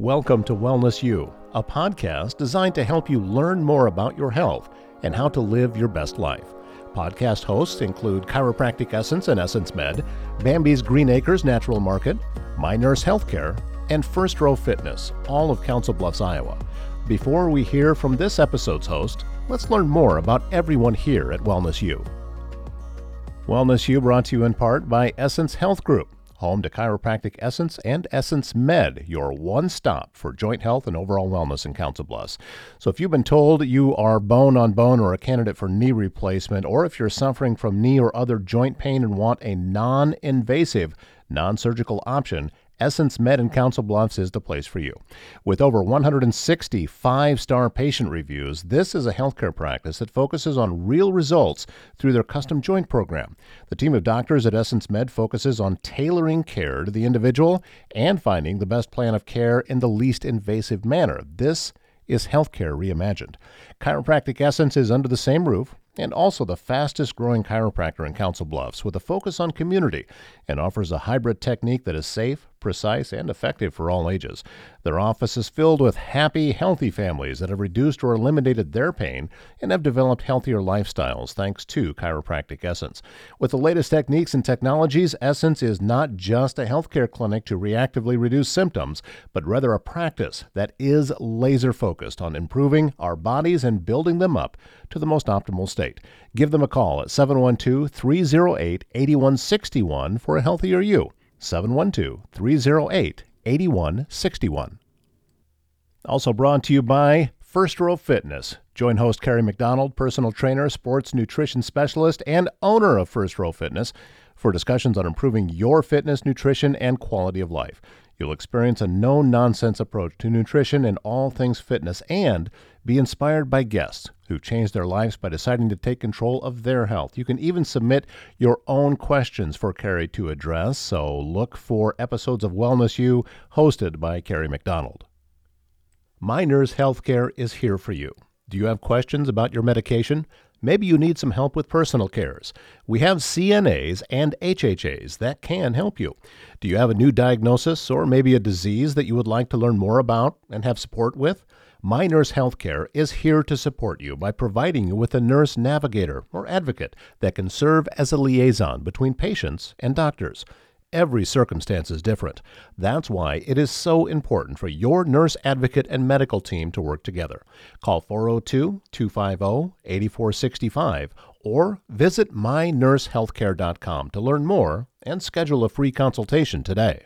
Welcome to Wellness U, a podcast designed to help you learn more about your health and how to live your best life. Podcast hosts include Chiropractic Essence and Essence Med, Bambi's Green Acres Natural Market, My Nurse Healthcare, and First Row Fitness, all of Council Bluffs, Iowa. Before we hear from this episode's host, let's learn more about everyone here at Wellness U. Wellness U brought to you in part by Essence Health Group, home to Chiropractic Essence and Essence Med, your one stop for joint health and overall wellness in Council Bluffs. So if you've been told you are bone on bone or a candidate for knee replacement, or if you're suffering from knee or other joint pain and want a non-invasive, non-surgical option, Essence Med in Council Bluffs is the place for you. With over 160 five-star patient reviews, this is a healthcare practice that focuses on real results through their custom joint program. The team of doctors at Essence Med focuses on tailoring care to the individual and finding the best plan of care in the least invasive manner. This is healthcare reimagined. Chiropractic Essence is under the same roof and also the fastest-growing chiropractor in Council Bluffs, with a focus on community, and offers a hybrid technique that is safe, precise, and effective for all ages. Their office is filled with happy, healthy families that have reduced or eliminated their pain and have developed healthier lifestyles thanks to Chiropractic Essence. With the latest techniques and technologies, Essence is not just a healthcare clinic to reactively reduce symptoms, but rather a practice that is laser-focused on improving our bodies and building them up to the most optimal state. Give them a call at 712-308-8161 for a healthier you. 712-308-8161. Also brought to you by First Row Fitness. Join host Carrie McDonald, personal trainer, sports nutrition specialist, and owner of First Row Fitness, for discussions on improving your fitness, nutrition, and quality of life. You'll experience a no-nonsense approach to nutrition and all things fitness, and be inspired by guests who changed their lives by deciding to take control of their health. You can even submit your own questions for Carrie to address, so look for episodes of Wellness U hosted by Carrie McDonald. My Nurse Healthcare is here for you. Do you have questions about your medication? Maybe you need some help with personal cares. We have CNAs and HHAs that can help you. Do you have a new diagnosis or maybe a disease that you would like to learn more about and have support with? My Nurse Healthcare is here to support you by providing you with a nurse navigator or advocate that can serve as a liaison between patients and doctors. Every circumstance is different. That's why it is so important for your nurse advocate and medical team to work together. Call 402-250-8465 or visit mynursehealthcare.com to learn more and schedule a free consultation today.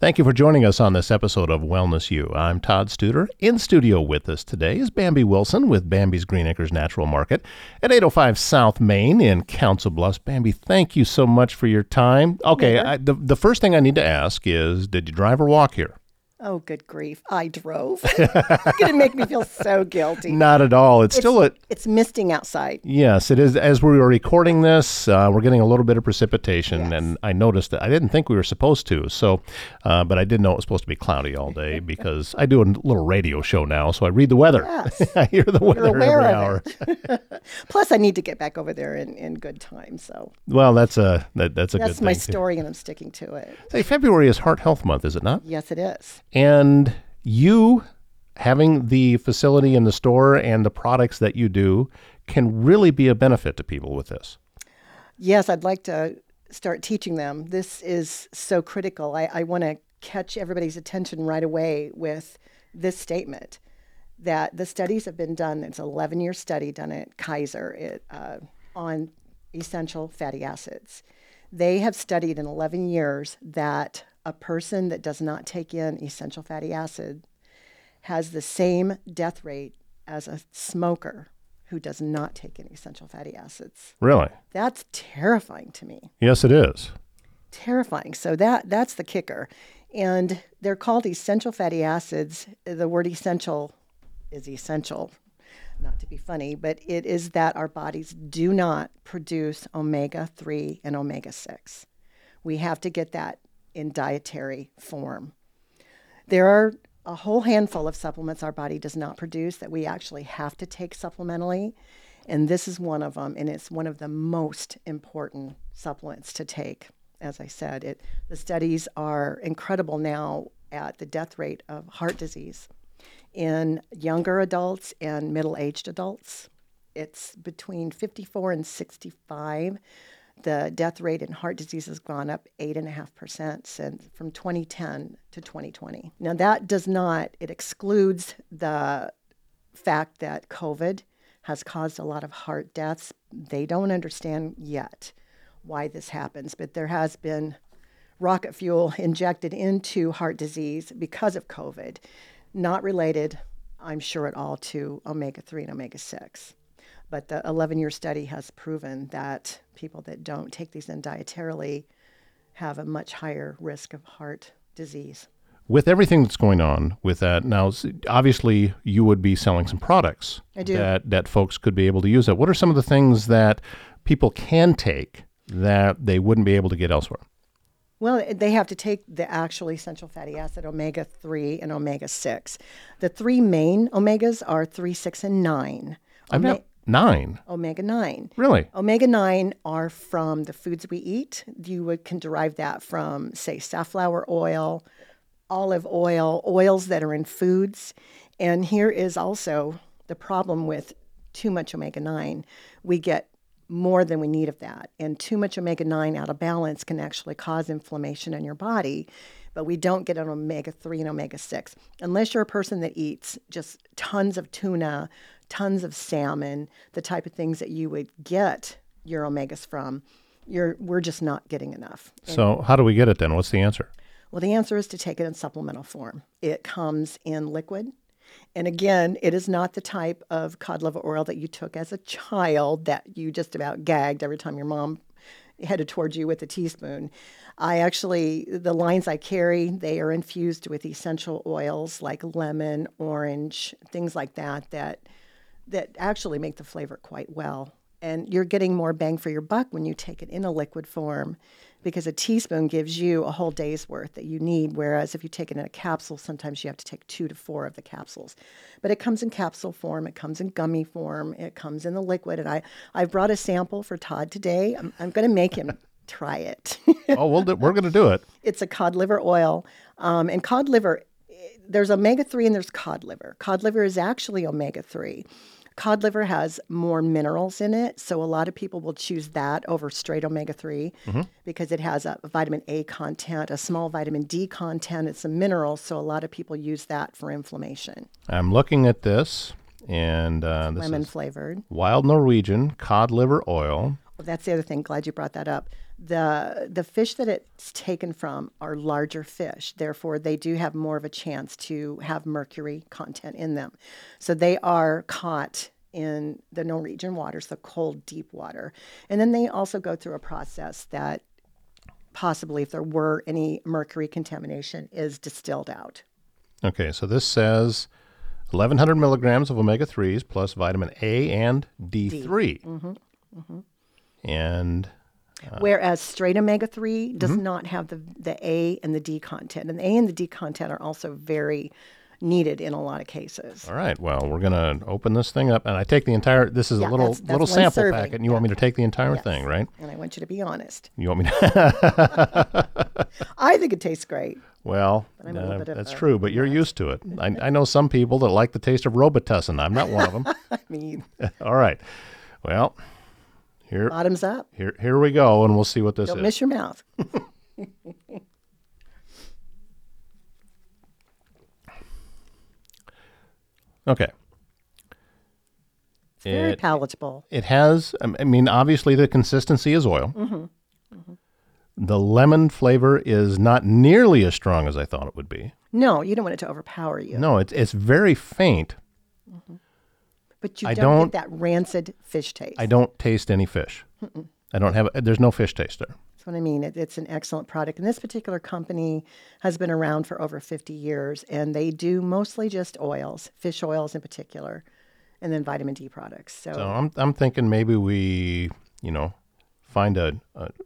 Thank you for joining us on this episode of Wellness U. I'm Todd Studer. In studio with us today is Bambi Wilson with Bambi's Green Acres Natural Market at 805 South Main in Council Bluffs. Bambi, thank you so much for your time. Okay, the first thing I need to ask is, did you drive or walk here? Oh, good grief. I drove. It's going to make me feel so guilty. Not at all. It's misting outside. Yes, it is. As we were recording this, we're getting a little bit of precipitation, yes. And I noticed that I didn't think we were supposed to, but I didn't know it was supposed to be cloudy all day because I do a little radio show now, so I read the weather. Yes. I hear the weather every hour. Plus, I need to get back over there in good time. So. Well, that's a good thing. That's my story, too. And I'm sticking to it. Hey, February is Heart Health Month, is it not? Yes, it is. And you having the facility and the store and the products that you do can really be a benefit to people with this. Yes, I'd like to start teaching them. This is so critical. I want to catch everybody's attention right away with this statement that the studies have been done. It's an 11-year study done at Kaiser on essential fatty acids. They have studied in 11 years that a person that does not take in essential fatty acid has the same death rate as a smoker who does not take in essential fatty acids. Really? That's terrifying to me. Yes, it is. Terrifying. So that's the kicker. And they're called essential fatty acids. The word essential is essential, not to be funny, but it is that our bodies do not produce omega 3 and omega 6. We have to get that in dietary form. There are a whole handful of supplements our body does not produce that we actually have to take supplementally, and this is one of them, and it's one of the most important supplements to take. As I said, the studies are incredible now at the death rate of heart disease in younger adults and middle-aged adults. It's between 54 and 65. The death rate in heart disease has gone up 8.5% since from 2010 to 2020. Now that it excludes the fact that COVID has caused a lot of heart deaths. They don't understand yet why this happens, but there has been rocket fuel injected into heart disease because of COVID, not related, I'm sure, at all to omega 3 and omega 6. But the 11-year study has proven that people that don't take these in dietarily have a much higher risk of heart disease. With everything that's going on with that, now, obviously, you would be selling some products that folks could be able to use. That. What are some of the things that people can take that they wouldn't be able to get elsewhere? Well, they have to take the actual essential fatty acid, omega 3 and omega 6. The three main omegas are 3, 6, and 9. Omega 9. Really? Omega 9 are from the foods we eat. You can derive that from, say, safflower oil, olive oil, oils that are in foods. And here is also the problem with too much omega 9. We get more than we need of that. And too much omega 9 out of balance can actually cause inflammation in your body. But we don't get an omega 3 and omega 6. Unless you're a person that eats just tons of tuna, tons of salmon, the type of things that you would get your omegas from, we're just not getting enough. So how do we get it then? What's the answer? Well, the answer is to take it in supplemental form. It comes in liquid. And again, it is not the type of cod liver oil that you took as a child that you just about gagged every time your mom headed towards you with a teaspoon. The lines I carry, they are infused with essential oils like lemon, orange, things like that actually make the flavor quite well. And you're getting more bang for your buck when you take it in a liquid form, because a teaspoon gives you a whole day's worth that you need, whereas if you take it in a capsule, sometimes you have to take 2 to 4 of the capsules. But it comes in capsule form, it comes in gummy form, it comes in the liquid, and I brought a sample for Todd today. I'm going to make him try it. We're going to do it. It's a cod liver oil, and cod liver, there's omega 3 and there's cod liver. Cod liver is actually omega 3. Cod liver has more minerals in it, so a lot of people will choose that over straight omega-3 because it has a vitamin A content, a small vitamin D content, it's a mineral, so a lot of people use that for inflammation. I'm looking at this, and this lemon is flavored. Wild Norwegian cod liver oil. Well, that's the other thing. Glad you brought that up. The fish that it's taken from are larger fish. Therefore, they do have more of a chance to have mercury content in them. So they are caught in the Norwegian waters, the cold, deep water. And then they also go through a process that possibly, if there were any mercury contamination, is distilled out. Okay, so this says 1,100 milligrams of omega-3s plus vitamin A and D3. And whereas straight omega-3 does not have the A and the D content. And the A and the D content are also very needed in a lot of cases. All right. Well, we're going to open this thing up. And I take the entire, this is a little sample serving packet. And you want me to take the entire thing, right? And I want you to be honest. You want me to? I think it tastes great. Well, that's true, but you're used to it. I know some people that like the taste of Robitussin. I'm not one of them. I mean. All right. Well. Here, bottoms up. Here we go, and we'll see what this is. Don't miss your mouth. Okay. It's very palatable. It has, I mean, obviously the consistency is oil. The lemon flavor is not nearly as strong as I thought it would be. No, you don't want it to overpower you. No, it's very faint. But you don't get that rancid fish taste. I don't taste any fish. There's no fish taste there. That's what I mean. It's an excellent product. And this particular company has been around for over 50 years, and they do mostly just oils, fish oils in particular, and then vitamin D products. So I'm thinking maybe we, find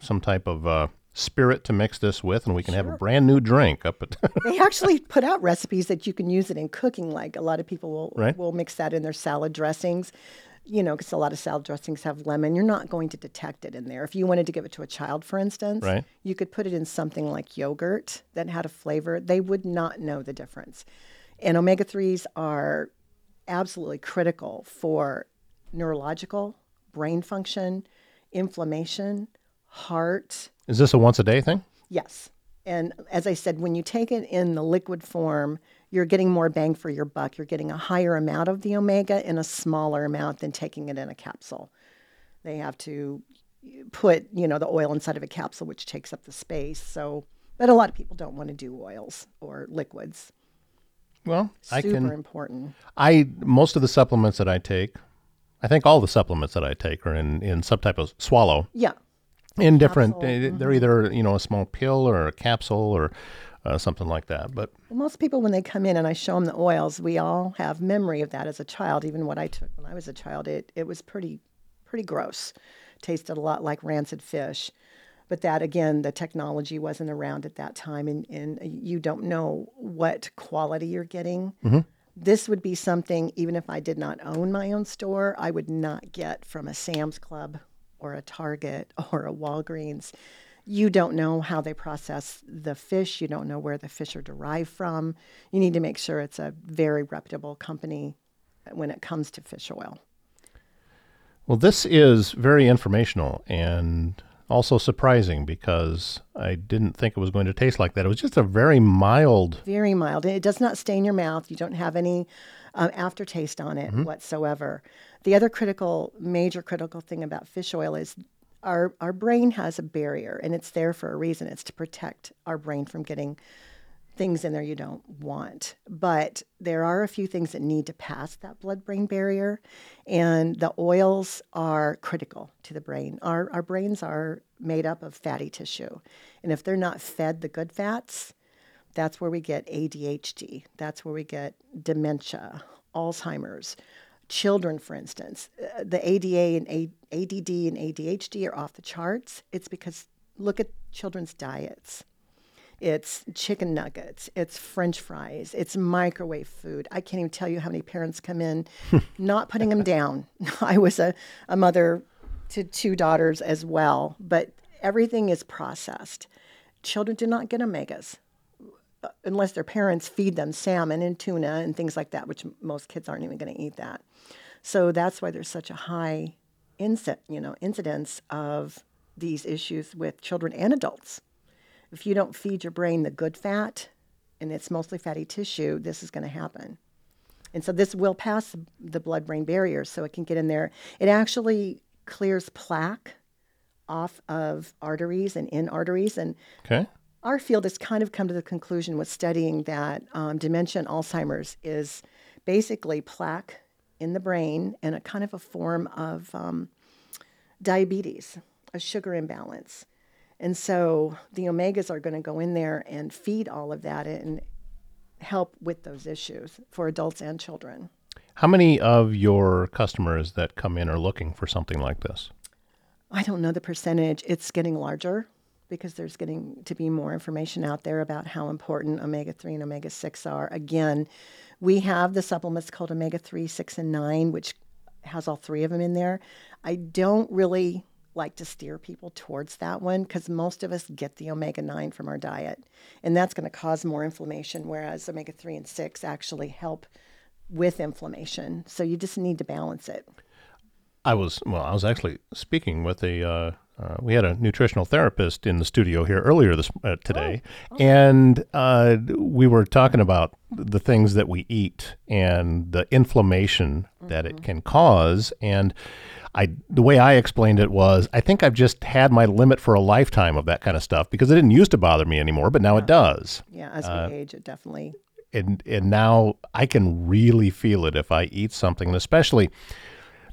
some type of spirit to mix this with, and we can have a brand new drink up at They actually put out recipes that you can use it in cooking. Like a lot of people will mix that in their salad dressings. you know, because a lot of salad dressings have lemon, you're not going to detect it in there. If you wanted to give it to a child, for instance, right, you could put it in something like yogurt that had a flavor. They would not know the difference. And omega-3s are absolutely critical for neurological, brain function, inflammation, heart. Is this a once-a-day thing? Yes. And as I said, when you take it in the liquid form, you're getting more bang for your buck. You're getting a higher amount of the omega in a smaller amount than taking it in a capsule. They have to put, you know, the oil inside of a capsule, which takes up the space. So, but a lot of people don't want to do oils or liquids. Well, super important. Most of the supplements that I take, I think all the supplements that I take are in some type of swallow. Yeah. In different, they're either, you know, a small pill or a capsule or something like that. But most people, when they come in and I show them the oils, we all have memory of that as a child. Even what I took when I was a child, it was pretty gross. Tasted a lot like rancid fish. But that, again, the technology wasn't around at that time, and you don't know what quality you're getting. Mm-hmm. This would be something, even if I did not own my own store, I would not get from a Sam's Club or a Target or a Walgreens. You don't know how they process the fish. You don't know where the fish are derived from. You need to make sure it's a very reputable company when it comes to fish oil. Well, this is very informational and also surprising because I didn't think it was going to taste like that. It was just a very mild. Very mild. It does not stain your mouth. You don't have any aftertaste on it whatsoever. The other major critical thing about fish oil is our brain has a barrier, and it's there for a reason. It's to protect our brain from getting things in there you don't want. But there are a few things that need to pass that blood-brain barrier, and the oils are critical to the brain. Our brains are made up of fatty tissue, and if they're not fed the good fats, that's where we get ADHD. That's where we get dementia, Alzheimer's. Children, for instance, the ADD and ADHD are off the charts. It's because look at children's diets. It's chicken nuggets, it's French fries, it's microwave food. I can't even tell you how many parents come in not putting them down. I was a mother to two daughters as well, but everything is processed. Children do not get omegas unless their parents feed them salmon and tuna and things like that, which most kids aren't even going to eat that. So that's why there's such a high incidence of these issues with children and adults. If you don't feed your brain the good fat, and it's mostly fatty tissue, this is going to happen. And so this will pass the blood-brain barrier so it can get in there. It actually clears plaque off of arteries and in arteries. And okay. Our field has kind of come to the conclusion with studying that dementia and Alzheimer's is basically plaque in the brain and a kind of a form of diabetes, a sugar imbalance. And so the omegas are going to go in there and feed all of that and help with those issues for adults and children. How many of your customers that come in are looking for something like this? I don't know the percentage. It's getting larger because there's getting to be more information out there about how important omega-3 and omega-6 are. Again, we have the supplements called omega-3, 6, and 9, which has all three of them in there. I don't really like to steer people towards that one because most of us get the omega-9 from our diet, and that's going to cause more inflammation, whereas omega-3 and 6 actually help with inflammation. So you just need to balance it. I was actually speaking with we had a nutritional therapist in the studio here earlier today, and we were talking about the things that we eat and the inflammation that it can cause. And the way I explained it was, I think I've just had my limit for a lifetime of that kind of stuff because it didn't used to bother me anymore, but now it does. Yeah, as we age, it definitely. And now I can really feel it if I eat something, and especially.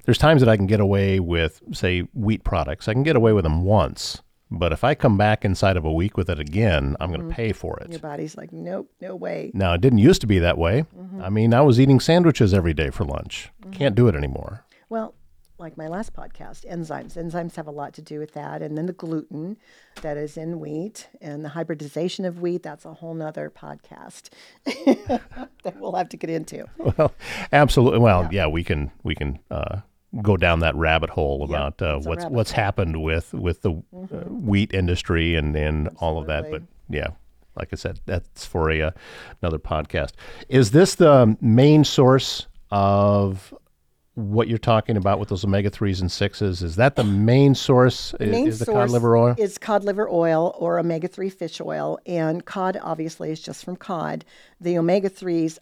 There's times that I can get away with, say, wheat products. I can get away with them once, but if I come back inside of a week with it again, I'm going to pay for it. Your body's like, nope, no way. Now, it didn't used to be that way. Mm-hmm. I mean, I was eating sandwiches every day for lunch. Mm-hmm. Can't do it anymore. Well, like my last podcast, enzymes. Enzymes have a lot to do with that. And then the gluten that is in wheat and the hybridization of wheat, that's a whole nother podcast that we'll have to get into. Well, absolutely. Well, yeah we can go down that rabbit hole about what's happened with the wheat industry and all of that. But yeah, like I said, that's for a another podcast. Is this the main source of what you're talking about with those omega-3s and 6s? Is that the main source? Is the cod liver oil? It's cod liver oil or omega-3 fish oil. And cod, obviously, is just from cod. The omega-3s,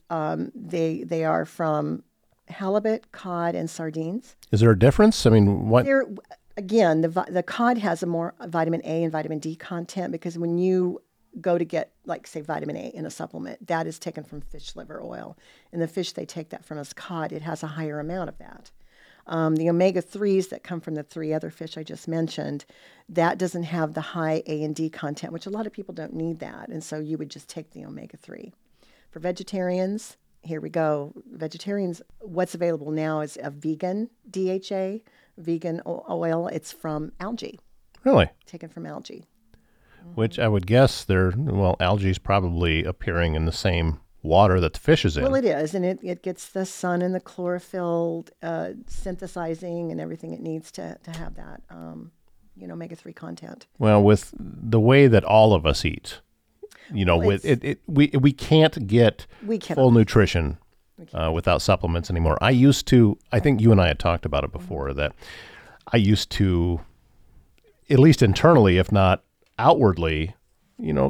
they are from halibut, cod, and sardines. Is there a difference? I mean, what? There, again, the cod has a more vitamin A and vitamin D content, because when you go to get, like, say, vitamin A in a supplement, that is taken from fish liver oil. And the fish they take that from is cod. It has a higher amount of that. The omega-3s that come from the three other fish I just mentioned, that doesn't have the high A and D content, which a lot of people don't need that. And so you would just take the omega-3. For vegetarians, here we go. Vegetarians, what's available now is a vegan DHA, vegan oil. It's from algae. Really? Taken from algae. Which I would guess algae is probably appearing in the same water that the fish is in. Well, it is, and it gets the sun and the chlorophyll synthesizing and everything it needs to have that, omega-3 content. Well, with the way that all of us eat, we can't get full nutrition without supplements anymore. I think you and I had talked about it before, that I used to, at least internally, if not outwardly,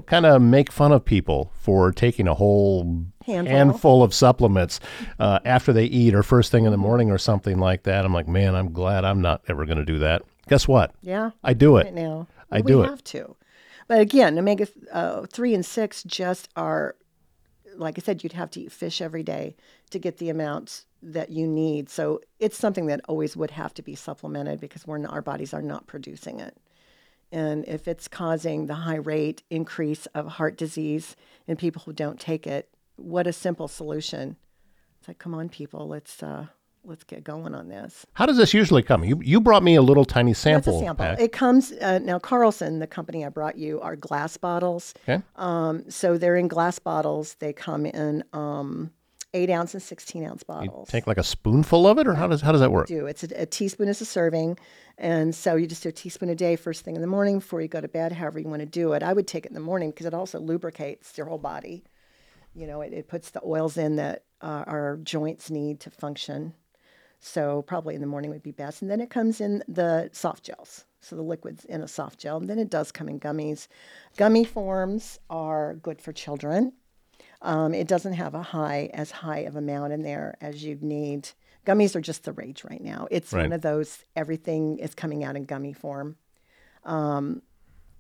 kind of make fun of people for taking a whole handful of supplements after they eat or first thing in the morning or something like that. I'm like, man, I'm glad I'm not ever going to do that. Guess what? Yeah. I do it. Right now. We have to. But again, omega-3 and 6 just are, like I said, you'd have to eat fish every day to get the amounts that you need. So it's something that always would have to be supplemented, because our bodies are not producing it. And if it's causing the high rate increase of heart disease in people who don't take it, what a simple solution. It's like, come on, people, let's get going on this. How does this usually come? You brought me a little tiny sample. That's a sample. Pack. It comes, now Carlson, the company I brought you, are glass bottles. Okay. So they're in glass bottles. They come in 8-ounce and 16-ounce bottles. You take like a spoonful of it, or how does that work? It's a teaspoon is a serving, and so you just do a teaspoon a day first thing in the morning before you go to bed, however you want to do it. I would take it in the morning because it also lubricates your whole body. It puts the oils in that our joints need to function. So probably in the morning would be best. And then it comes in the soft gels. So the liquid's in a soft gel. And then it does come in gummies. Gummy forms are good for children. It doesn't have as high of amount in there as you'd need. Gummies are just the rage right now. It's one of those, everything is coming out in gummy form. I'm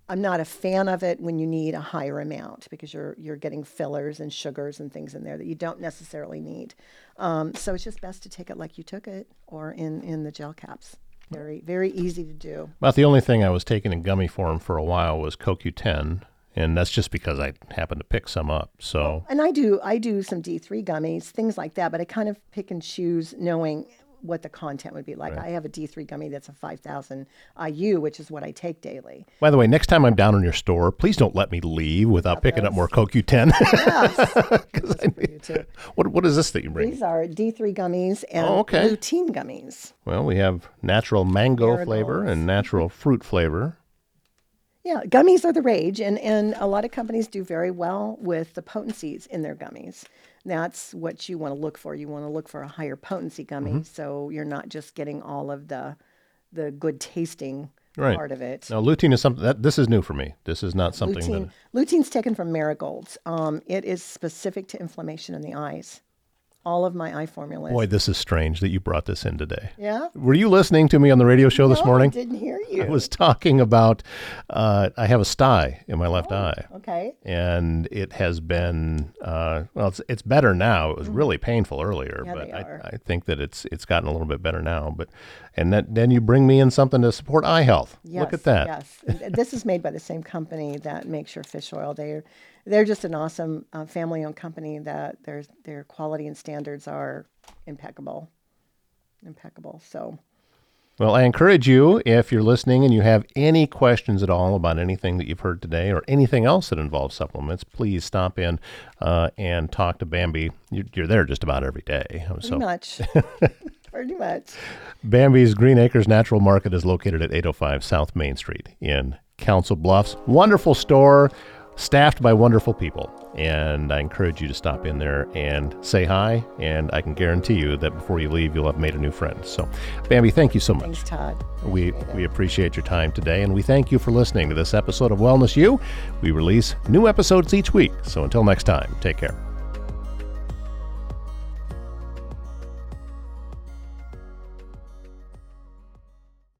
not a fan of it when you need a higher amount, because you're getting fillers and sugars and things in there that you don't necessarily need. So it's just best to take it like you took it, or in the gel caps. Very, very easy to do. About the only thing I was taking in gummy form for a while was CoQ10. And that's just because I happen to pick some up. So, and I do some D3 gummies, things like that, but I kind of pick and choose knowing what the content would be like. Right. I have a D3 gummy that's a 5,000 IU, which is what I take daily. By the way, next time I'm down in your store, please don't let me leave without picking up more CoQ10. Yes. What is this that you bring? These are D3 gummies and lutein gummies. Well, we have natural mango flavor and natural fruit flavor. Yeah, gummies are the rage, and a lot of companies do very well with the potencies in their gummies. That's what you want to look for. You want to look for a higher potency gummy, so you're not just getting all of the good tasting part of it. Now, lutein is something this is new for me. This is not something Lutein's taken from marigolds. It is specific to inflammation in the eyes. All of my eye formulas. Boy, this is strange that you brought this in today. Yeah? Were you listening to me on the radio show this morning? I didn't hear you. I was talking about, I have a sty in my left eye. Okay. And it has been, it's better now. It was really painful earlier, but I think that it's gotten a little bit better now. But then you bring me in something to support eye health. Yes, look at that. Yes. This is made by the same company that makes your fish oil. They're just an awesome family-owned company that their quality and standards are impeccable. Impeccable. So, well, I encourage you, if you're listening and you have any questions at all about anything that you've heard today or anything else that involves supplements, please stop in and talk to Bambi. You're there just about every day. Pretty much. Pretty much. Bambi's Green Acres Natural Market is located at 805 South Main Street in Council Bluffs. Wonderful store, staffed by wonderful people. And I encourage you to stop in there and say hi. And I can guarantee you that before you leave, you'll have made a new friend. So, Bambi, thank you so much. Thanks, Todd. We appreciate your time today. And we thank you for listening to this episode of Wellness U. We release new episodes each week. So until next time, take care.